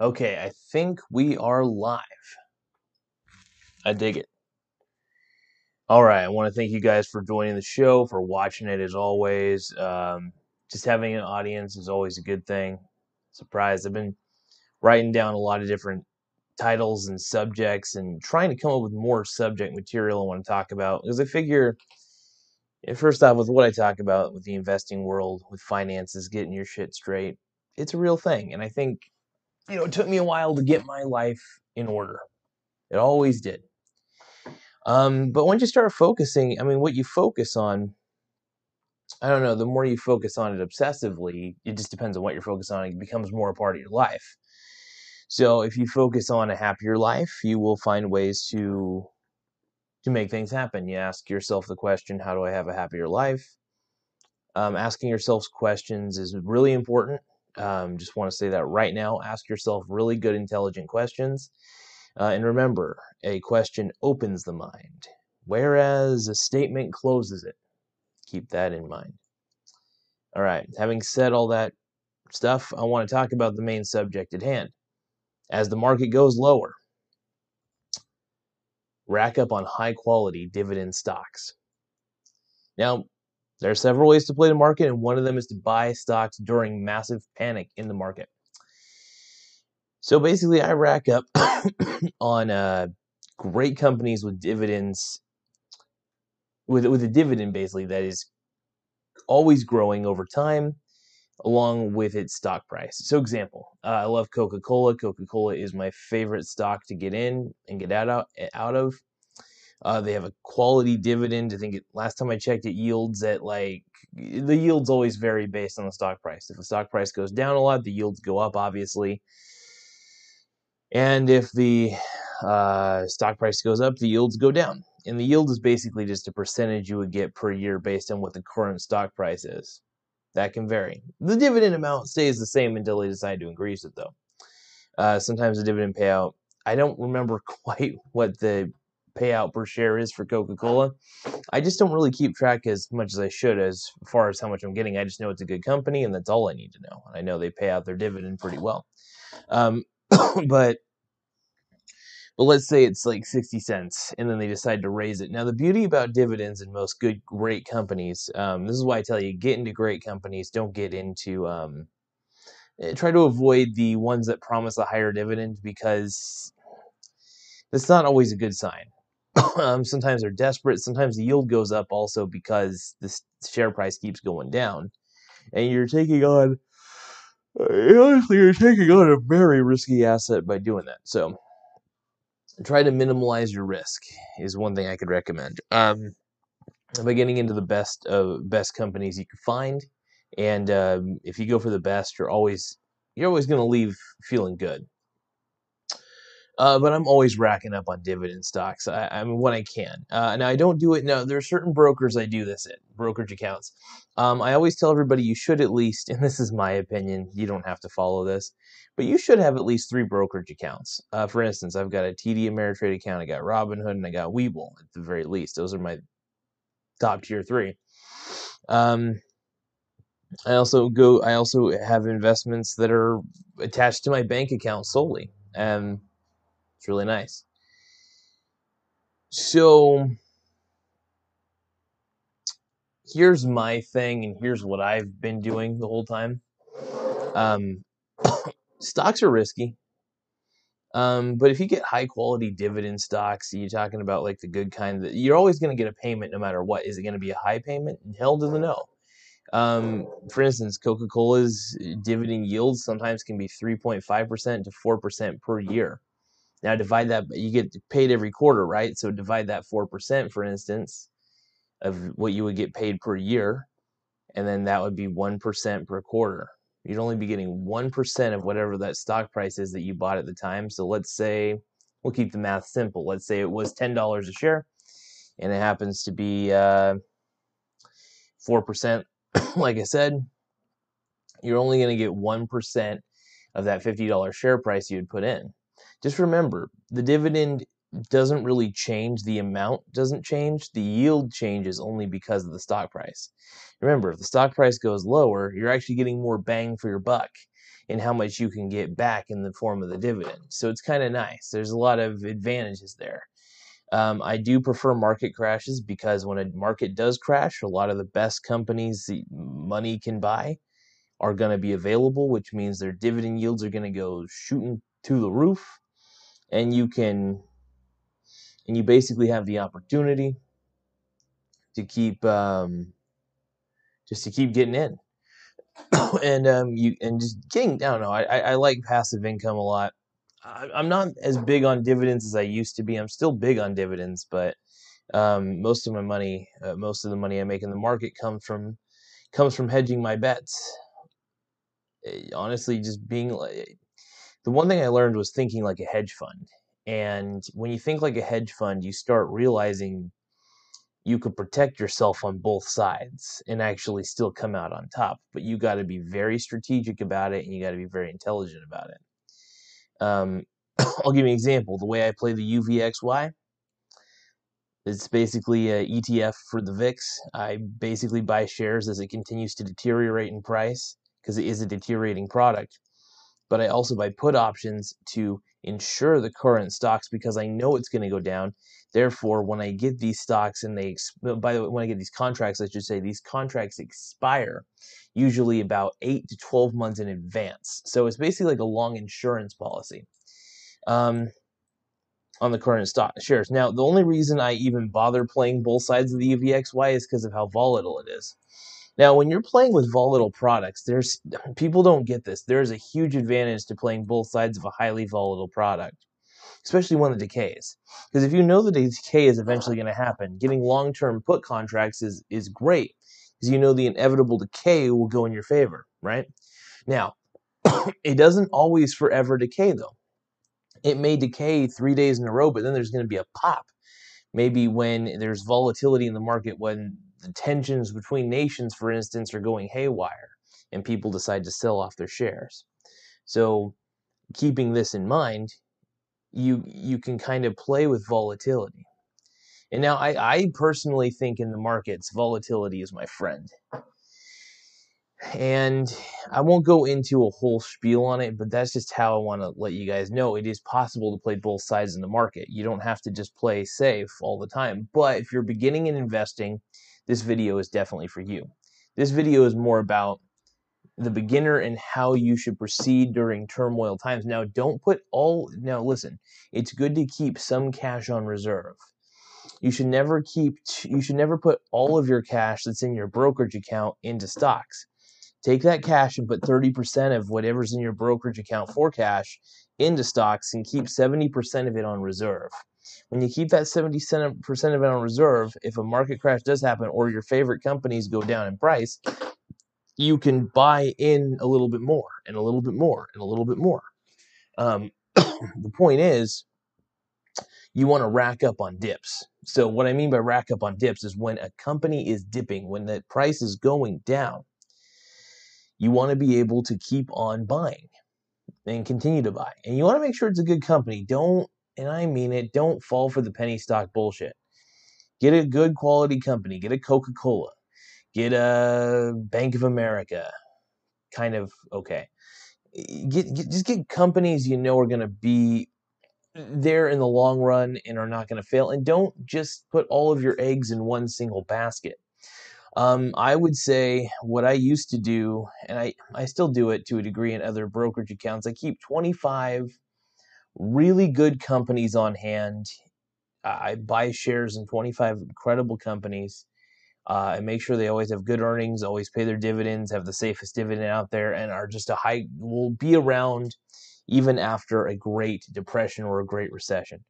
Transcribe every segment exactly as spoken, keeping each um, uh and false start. Okay, I think we are live. I dig it. All right, I want to thank you guys for joining the show, for watching it as always. Um, just having an audience is always a good thing. Surprised. I've been writing down a lot of different titles and subjects and trying to come up with more subject material I want to talk about. Because I figure, first off, with what I talk about with the investing world, with finances, getting your shit straight, it's a real thing. And I think, you know, it took me a while to get my life in order. It always did. Um, but once you start focusing, I mean, what you focus on, I don't know, the more you focus on it obsessively, it just depends on what you're focused on. It becomes more a part of your life. So if you focus on a happier life, you will find ways to to make things happen. You ask yourself the question, how do I have a happier life? Um, asking yourself questions is really important. Um, just want to say that right now. Ask yourself really good, intelligent questions. Uh, and remember, a question opens the mind, whereas a statement closes it. Keep that in mind. All right. Having said all that stuff, I want to talk about the main subject at hand. As the market goes lower, rack up on high-quality dividend stocks. Now, there are several ways to play the market, and one of them is to buy stocks during massive panic in the market. So basically, I rack up on uh, great companies with dividends, with, with a dividend basically that is always growing over time, along with its stock price. So example, uh, I love Coca-Cola. Coca-Cola is my favorite stock to get in and get out, out, out of. Uh, they have a quality dividend. I think it, last time I checked, it yields at like, the yields always vary based on the stock price. If the stock price goes down a lot, the yields go up, obviously. And if the uh, stock price goes up, the yields go down. And the yield is basically just a percentage you would get per year based on what the current stock price is. That can vary. The dividend amount stays the same until they decide to increase it, though. Uh, sometimes the dividend payout, I don't remember quite what the payout per share is for Coca-Cola. I just don't really keep track as much as I should as far as how much I'm getting. I just know it's a good company, and that's all I need to know. And I know they pay out their dividend pretty well. Um, but but let's say it's like sixty cents, and then they decide to raise it. Now, the beauty about dividends in most good, great companies, um, this is why I tell you, get into great companies. Don't get into, um, try to avoid the ones that promise a higher dividend, because that's not always a good sign. Um, sometimes they're desperate. Sometimes the yield goes up also because the share price keeps going down, and you're taking on honestly you're taking on a very risky asset by doing that. So try to minimize your risk is one thing I could recommend. Um, by getting into the best of uh, best companies you can find, and um, if you go for the best, you're always you're always going to leave feeling good. Uh, but I'm always racking up on dividend stocks. I, I mean, when I can. Uh, now I don't do it. No, there are certain brokers I do this at, brokerage accounts. Um, I always tell everybody you should at least, and this is my opinion, you don't have to follow this, but you should have at least three brokerage accounts. Uh, for instance, I've got a T D Ameritrade account, I got Robinhood, and I got Webull at the very least. Those are my top tier three. Um, I also go. I also have investments that are attached to my bank account solely, and it's really nice. So here's my thing, and here's what I've been doing the whole time. Um, stocks are risky, um, but if you get high quality dividend stocks, you're talking about like the good kind that you're always going to get a payment no matter what. Is it going to be a high payment? Hell to the no. Um, for instance, Coca-Cola's dividend yields sometimes can be three point five percent to four percent per year. Now divide that, you get paid every quarter, right? So divide that four percent, for instance, of what you would get paid per year, and then that would be one percent per quarter. You'd only be getting one percent of whatever that stock price is that you bought at the time. So let's say, we'll keep the math simple. Let's say it was ten dollars a share, and it happens to be uh, four percent. Like I said, you're only going to get one percent of that fifty dollar share price you would put in. Just remember, the dividend doesn't really change. The amount doesn't change. The yield changes only because of the stock price. Remember, if the stock price goes lower, you're actually getting more bang for your buck in how much you can get back in the form of the dividend. So it's kind of nice. There's a lot of advantages there. Um, I do prefer market crashes, because when a market does crash, a lot of the best companies money can buy are going to be available, which means their dividend yields are going to go shooting to the roof, and you can... And you basically have the opportunity to keep, um, just to keep getting in, and um, you and just getting. I don't know. I, I, I like passive income a lot. I, I'm not as big on dividends as I used to be. I'm still big on dividends, but um, most of my money, uh, most of the money I make in the market comes from comes from hedging my bets. Honestly, just being like, the one thing I learned was thinking like a hedge fund. And when you think like a hedge fund, you start realizing you could protect yourself on both sides and actually still come out on top. But you got to be very strategic about it, and you got to be very intelligent about it. Um, I'll give you an example. The way I play the U V X Y, it's basically an E T F for the V I X. I basically buy shares as it continues to deteriorate in price, because it is a deteriorating product. But I also buy put options to insure the current stocks, because I know it's going to go down. Therefore, when I get these stocks and they, by the way, when I get these contracts, I should say these contracts expire usually about eight to twelve months in advance. So it's basically like a long insurance policy um, on the current stock shares. Now, the only reason I even bother playing both sides of the U V X Y is because of how volatile it is. Now, when you're playing with volatile products, there's people don't get this. There's a huge advantage to playing both sides of a highly volatile product, especially one that decays. Because if you know that the decay is eventually going to happen, getting long-term put contracts is, is great, because you know the inevitable decay will go in your favor, right? Now, it doesn't always forever decay, though. It may decay three days in a row, but then there's going to be a pop. Maybe when there's volatility in the market, when the tensions between nations, for instance, are going haywire, and people decide to sell off their shares. So keeping this in mind, you you can kind of play with volatility. And now I, I personally think in the markets, volatility is my friend. And I won't go into a whole spiel on it, but that's just how I want to let you guys know it is possible to play both sides in the market. You don't have to just play safe all the time. But if you're beginning in investing, this video is definitely for you. This video is more about the beginner and how you should proceed during turmoil times. Now, don't put all, now listen, it's good to keep some cash on reserve. You should never keep, you should never put all of your cash that's in your brokerage account into stocks. Take that cash and put thirty percent of whatever's in your brokerage account for cash into stocks, and keep seventy percent of it on reserve. When you keep that seventy percent of it on reserve, if a market crash does happen or your favorite companies go down in price, you can buy in a little bit more and a little bit more and a little bit more. Um, the point is, you want to rack up on dips. So what I mean by rack up on dips is when a company is dipping, when the price is going down, you want to be able to keep on buying and continue to buy. And you want to make sure it's a good company. Don't And I mean it, don't fall for the penny stock bullshit. Get a good quality company. Get a Coca-Cola. Get a Bank of America. Kind of, okay. Get, get, just get companies you know are going to be there in the long run and are not going to fail. And don't just put all of your eggs in one single basket. Um, I would say what I used to do, and I, I still do it to a degree in other brokerage accounts, I keep twenty-five really good companies on hand. I buy shares in twenty-five incredible companies. Uh, I make sure they always have good earnings, always pay their dividends, have the safest dividend out there, and are just a high, will be around even after a great depression or a great recession.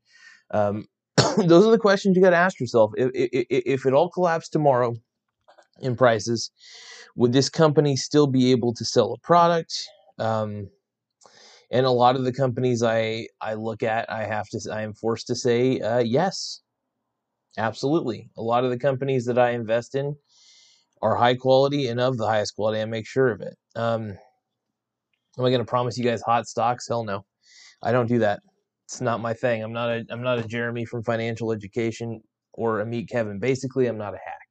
Um, those are the questions you got to ask yourself. If, if, if it all collapsed tomorrow in prices, would this company still be able to sell a product? Um, and a lot of the companies I, I look at, I have to, I am forced to say, uh, yes, absolutely. A lot of the companies that I invest in are high quality and of the highest quality. I make sure of it. Um, am I going to promise you guys hot stocks? Hell no. I don't do that. It's not my thing. I'm not a I'm not a Jeremy from Financial Education or a Meet Kevin. Basically, I'm not a hack.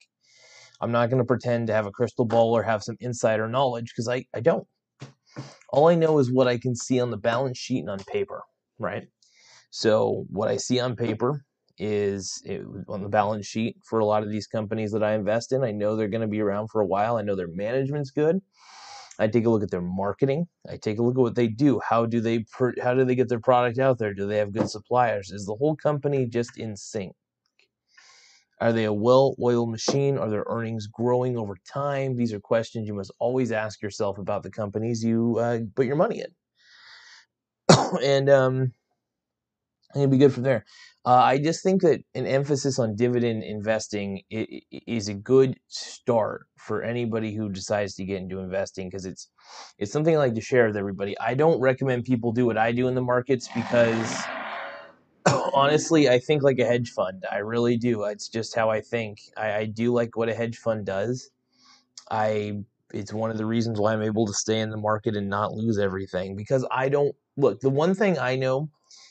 I'm not going to pretend to have a crystal ball or have some insider knowledge because I, I don't. All I know is what I can see on the balance sheet and on paper, right? So what I see on paper is it, on the balance sheet for a lot of these companies that I invest in. I know they're going to be around for a while. I know their management's good. I take a look at their marketing. I take a look at what they do. How do they per, how do they get their product out there? Do they have good suppliers? Is the whole company just in sync? Are they a well-oiled machine? Are their earnings growing over time? These are questions you must always ask yourself about the companies you uh, put your money in. and um, it'll be good from there. Uh, I just think that an emphasis on dividend investing is a good start for anybody who decides to get into investing because it's it's something I like to share with everybody. I don't recommend people do what I do in the markets because honestly, I think like a hedge fund. I really do. It's just how I think. I, I do like what a hedge fund does. I it's one of the reasons why I'm able to stay in the market and not lose everything because I don't look. The one thing I know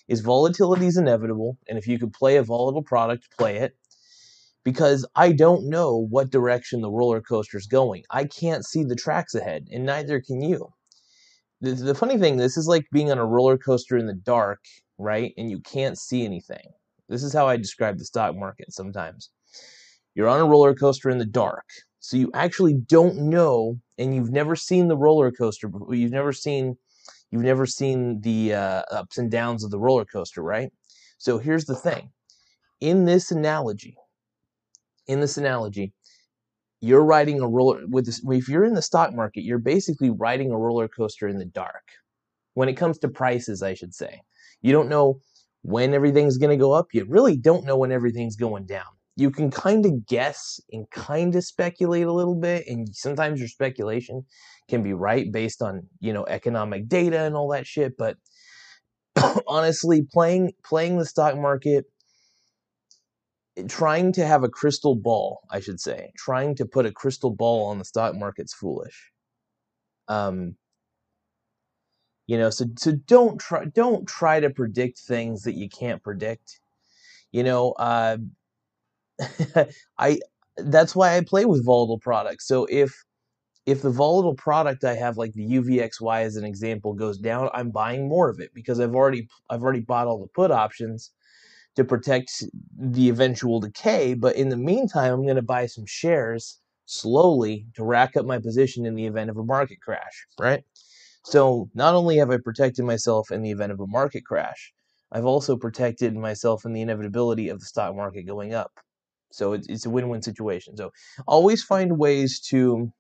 is volatility is inevitable, and if you could play a volatile product, play it, because I don't know what direction the roller coaster is going. I can't see the tracks ahead, and neither can you. The, the funny thing, this is like being on a roller coaster in the dark, right, and you can't see anything. This is how I describe the stock market sometimes. You're on a roller coaster in the dark, so you actually don't know, and you've never seen the roller coaster before. You've never seen... You've never seen the uh, ups and downs of the roller coaster, right? So here's the thing. In this analogy, in this analogy, you're riding a roller with this. If you're in the stock market, you're basically riding a roller coaster in the dark. When it comes to prices, I should say, you don't know when everything's going to go up. You really don't know when everything's going down. You can kind of guess and kind of speculate a little bit, and sometimes your speculation can be right based on, you know, economic data and all that shit, but honestly, playing playing the stock market, trying to have a crystal ball, I should say, trying to put a crystal ball on the stock market's foolish. Um you know, so so don't try don't try to predict things that you can't predict. You know, uh I that's why I play with volatile products. So if if the volatile product I have, like the U V X Y as an example, goes down, I'm buying more of it because I've already I've already bought all the put options to protect the eventual decay. But in the meantime, I'm going to buy some shares slowly to rack up my position in the event of a market crash. Right. So not only have I protected myself in the event of a market crash, I've also protected myself in the inevitability of the stock market going up. So it's a win-win situation. So always find ways to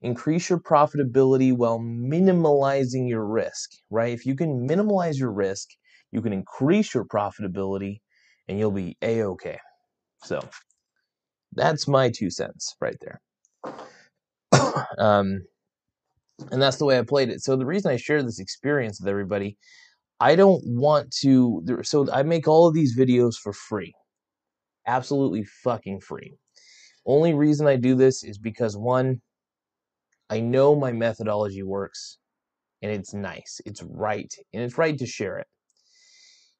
increase your profitability while minimalizing your risk, right? If you can minimize your risk, you can increase your profitability and you'll be A-okay. So that's my two cents right there. um, and that's the way I played it. So the reason I share this experience with everybody, I don't want to, so I make all of these videos for free. Absolutely fucking free. Only reason I do this is because, one, I know my methodology works, and it's nice, it's right, and it's right to share it.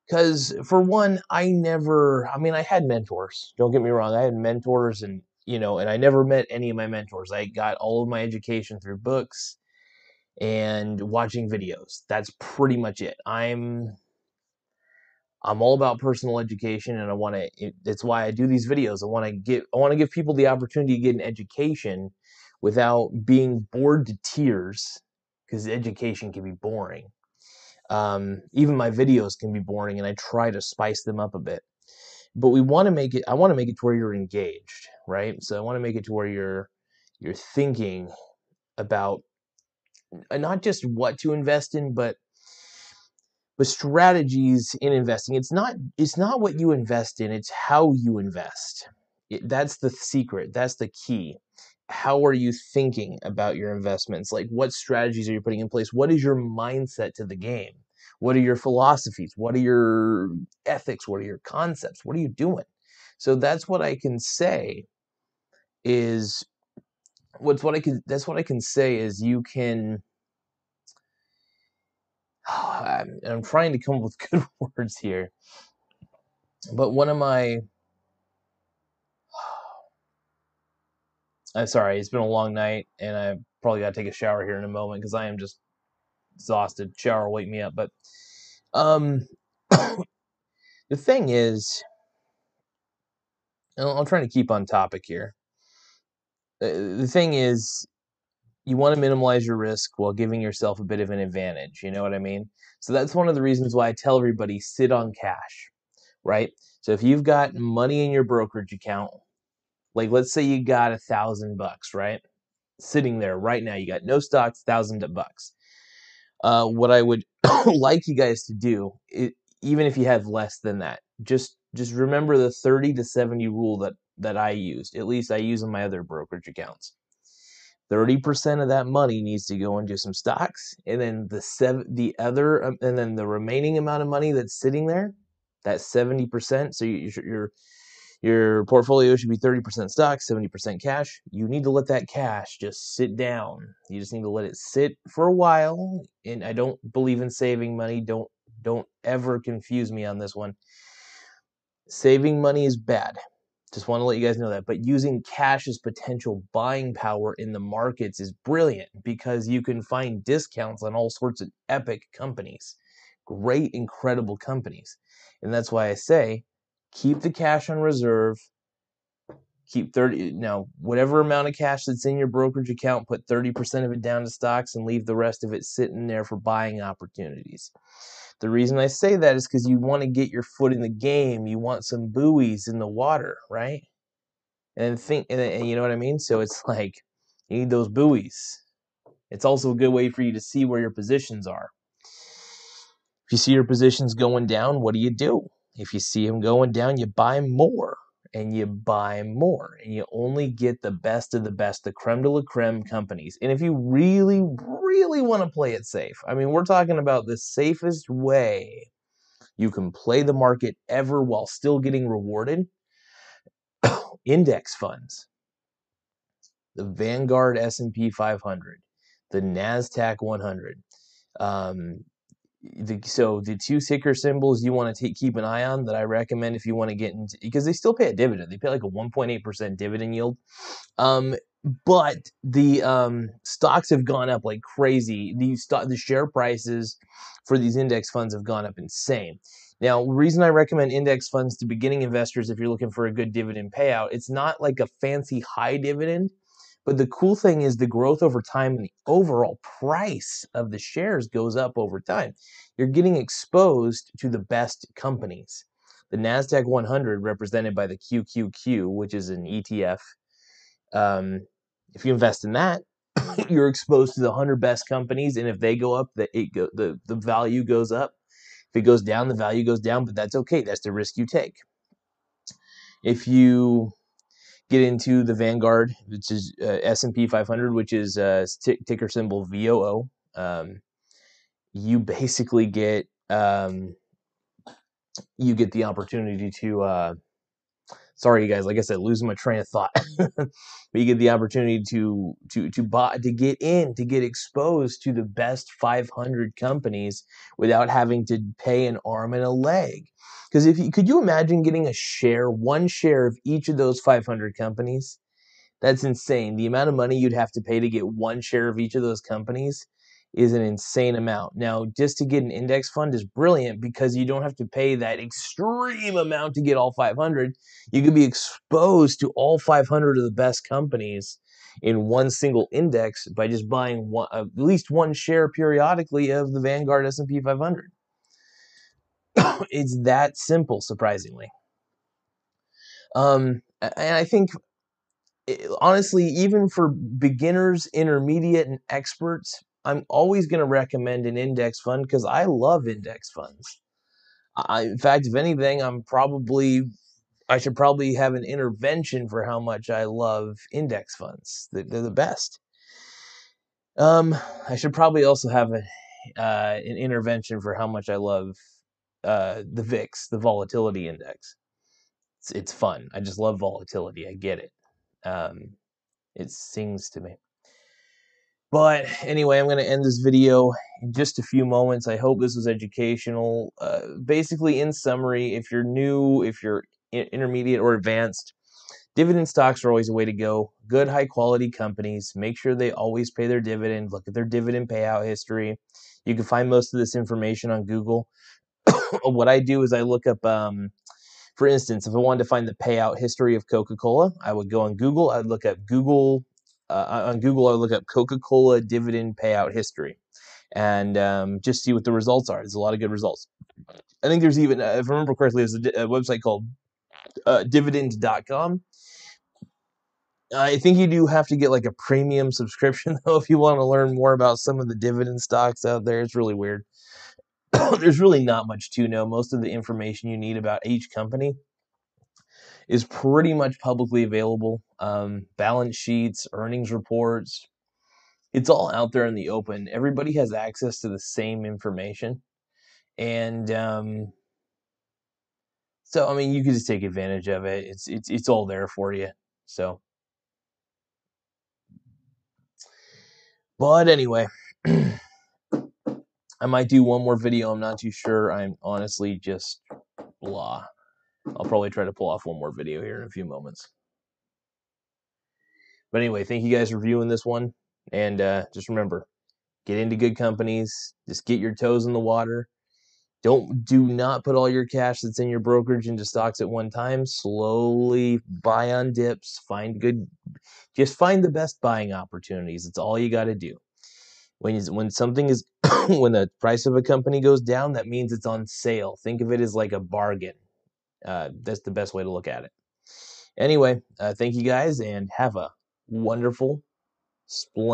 Because, for one, I never, I mean, I had mentors, don't get me wrong, I had mentors, and, you know, and I never met any of my mentors. I got all of my education through books and watching videos. That's pretty much it. I'm... I'm all about personal education, and I want to. It, that's why I do these videos. I want to get. I want to give people the opportunity to get an education without being bored to tears, because education can be boring. Um, even my videos can be boring, and I try to spice them up a bit. But we want to make it. I want to make it to where you're engaged, right? So I want to make it to where you're you're thinking about not just what to invest in, but But strategies in investing, it's not it's not what you invest in, it's how you invest. It, that's the secret, that's the key. How are you thinking about your investments? Like, what strategies are you putting in place? What is your mindset to the game? What are your philosophies? What are your ethics? What are your concepts? What are you doing? So that's what I can say is what's what I can that's what I can say is you can oh, I'm, I'm trying to come up with good words here. But one of my I'm sorry, it's been a long night, and I probably got to take a shower here in a moment because I am just exhausted. Shower will wake me up. But um, the thing is, and I'm trying to keep on topic here. The thing is, you want to minimize your risk while giving yourself a bit of an advantage. You know what I mean? So that's one of the reasons why I tell everybody, sit on cash, right? So if you've got money in your brokerage account, like, let's say you got a thousand bucks, right? Sitting there right now, you got no stocks, thousand bucks. Uh, what I would like you guys to do, it, even if you have less than that, just just remember the thirty to seventy rule that that I used. At least I use in my other brokerage accounts. thirty percent of that money needs to go into some stocks, and then the seven, the other, and then the remaining amount of money that's sitting there, that seventy percent. So you, you're Your portfolio should be thirty percent stocks, seventy percent cash. You need to let that cash just sit down. You just need to let it sit for a while. And I don't believe in saving money. Don't don't ever confuse me on this one. Saving money is bad. Just want to let you guys know that. But using cash as potential buying power in the markets is brilliant because you can find discounts on all sorts of epic companies. Great, incredible companies. And that's why I say, keep the cash on reserve. Keep thirty now, whatever amount of cash that's in your brokerage account, put thirty percent of it down to stocks and leave the rest of it sitting there for buying opportunities. The reason I say that is because you want to get your foot in the game. You want some buoys in the water, right? And think, and, and you know what I mean? So it's like you need those buoys. It's also a good way for you to see where your positions are. If you see your positions going down, what do you do? If you see them going down, you buy more and you buy more and you only get the best of the best, the creme de la creme companies. And if you really, really want to play it safe, I mean, we're talking about the safest way you can play the market ever while still getting rewarded. Index funds, the Vanguard S and P five hundred, the NASDAQ one hundred, um, The, so the two ticker symbols you want to take, keep an eye on that I recommend if you want to get into, because they still pay a dividend. They pay like a one point eight percent dividend yield. Um, but the um, stocks have gone up like crazy. The, stock, the share prices for these index funds have gone up insane. Now, the reason I recommend index funds to beginning investors if you're looking for a good dividend payout, it's not like a fancy high dividend. But the cool thing is the growth over time and the overall price of the shares goes up over time. You're getting exposed to the best companies. The NASDAQ one hundred, represented by the Q Q Q, which is an E T F. Um, if you invest in that, you're exposed to the one hundred best companies. And if they go up, the, it go, the, the value goes up. If it goes down, the value goes down. But that's okay. That's the risk you take. If you get into the Vanguard, which is uh, S and P five hundred, which is uh, t- ticker symbol V O O. Um, you basically get um, you get the opportunity to. Uh, sorry, you guys. Like I said, losing my train of thought. But you get the opportunity to to to buy to get in to get exposed to the best five hundred companies without having to pay an arm and a leg. Because if you could you imagine getting a share, one share of each of those five hundred companies? That's insane. The amount of money you'd have to pay to get one share of each of those companies is an insane amount. Now, just to get an index fund is brilliant because you don't have to pay that extreme amount to get all five hundred. You could be exposed to all five hundred of the best companies in one single index by just buying one, at least one share periodically of the Vanguard S and P five hundred. It's that simple, surprisingly. Um, and I think, honestly, even for beginners, intermediate, and experts, I'm always going to recommend an index fund because I love index funds. I, in fact, if anything, I'm probably I should probably have an intervention for how much I love index funds. They're, they're the best. Um, I should probably also have a, uh, an intervention for how much I love uh, the V I X, the volatility index. It's, it's fun. I just love volatility. I get it. Um, it sings to me. But anyway, I'm going to end this video in just a few moments. I hope this was educational. Uh, basically, in summary, if you're new, if you're intermediate or advanced, dividend stocks are always a way to go. Good, high-quality companies. Make sure they always pay their dividend. Look at their dividend payout history. You can find most of this information on Google. What I do is I look up, um, for instance, if I wanted to find the payout history of Coca-Cola, I would go on Google. I would look up Google. Uh, on Google, I would look up Coca-Cola dividend payout history and um, just see what the results are. There's a lot of good results. I think there's even, uh, if I remember correctly, there's a, a website called uh, dividend dot com. I think you do have to get like a premium subscription, though, if you want to learn more about some of the dividend stocks out there. It's really weird. There's really not much to know. Most of the information you need about each company is pretty much publicly available. Um, balance sheets, earnings reports, it's all out there in the open. Everybody has access to the same information. And um, so, I mean, you can just take advantage of it. It's, it's, it's all there for you. So, but anyway, I might do one more video. I'm not too sure. I'm honestly just blah. I'll probably try to pull off one more video here in a few moments. But anyway, thank you guys for viewing this one. And uh, just remember, get into good companies. Just get your toes in the water. Don't do not put all your cash that's in your brokerage into stocks at one time. Slowly buy on dips. Find good. Just find the best buying opportunities. It's all you got to do. When you, when something is when the price of a company goes down, that means it's on sale. Think of it as like a bargain. Uh, that's the best way to look at it. Anyway, uh, thank you guys and have a wonderful, splendid.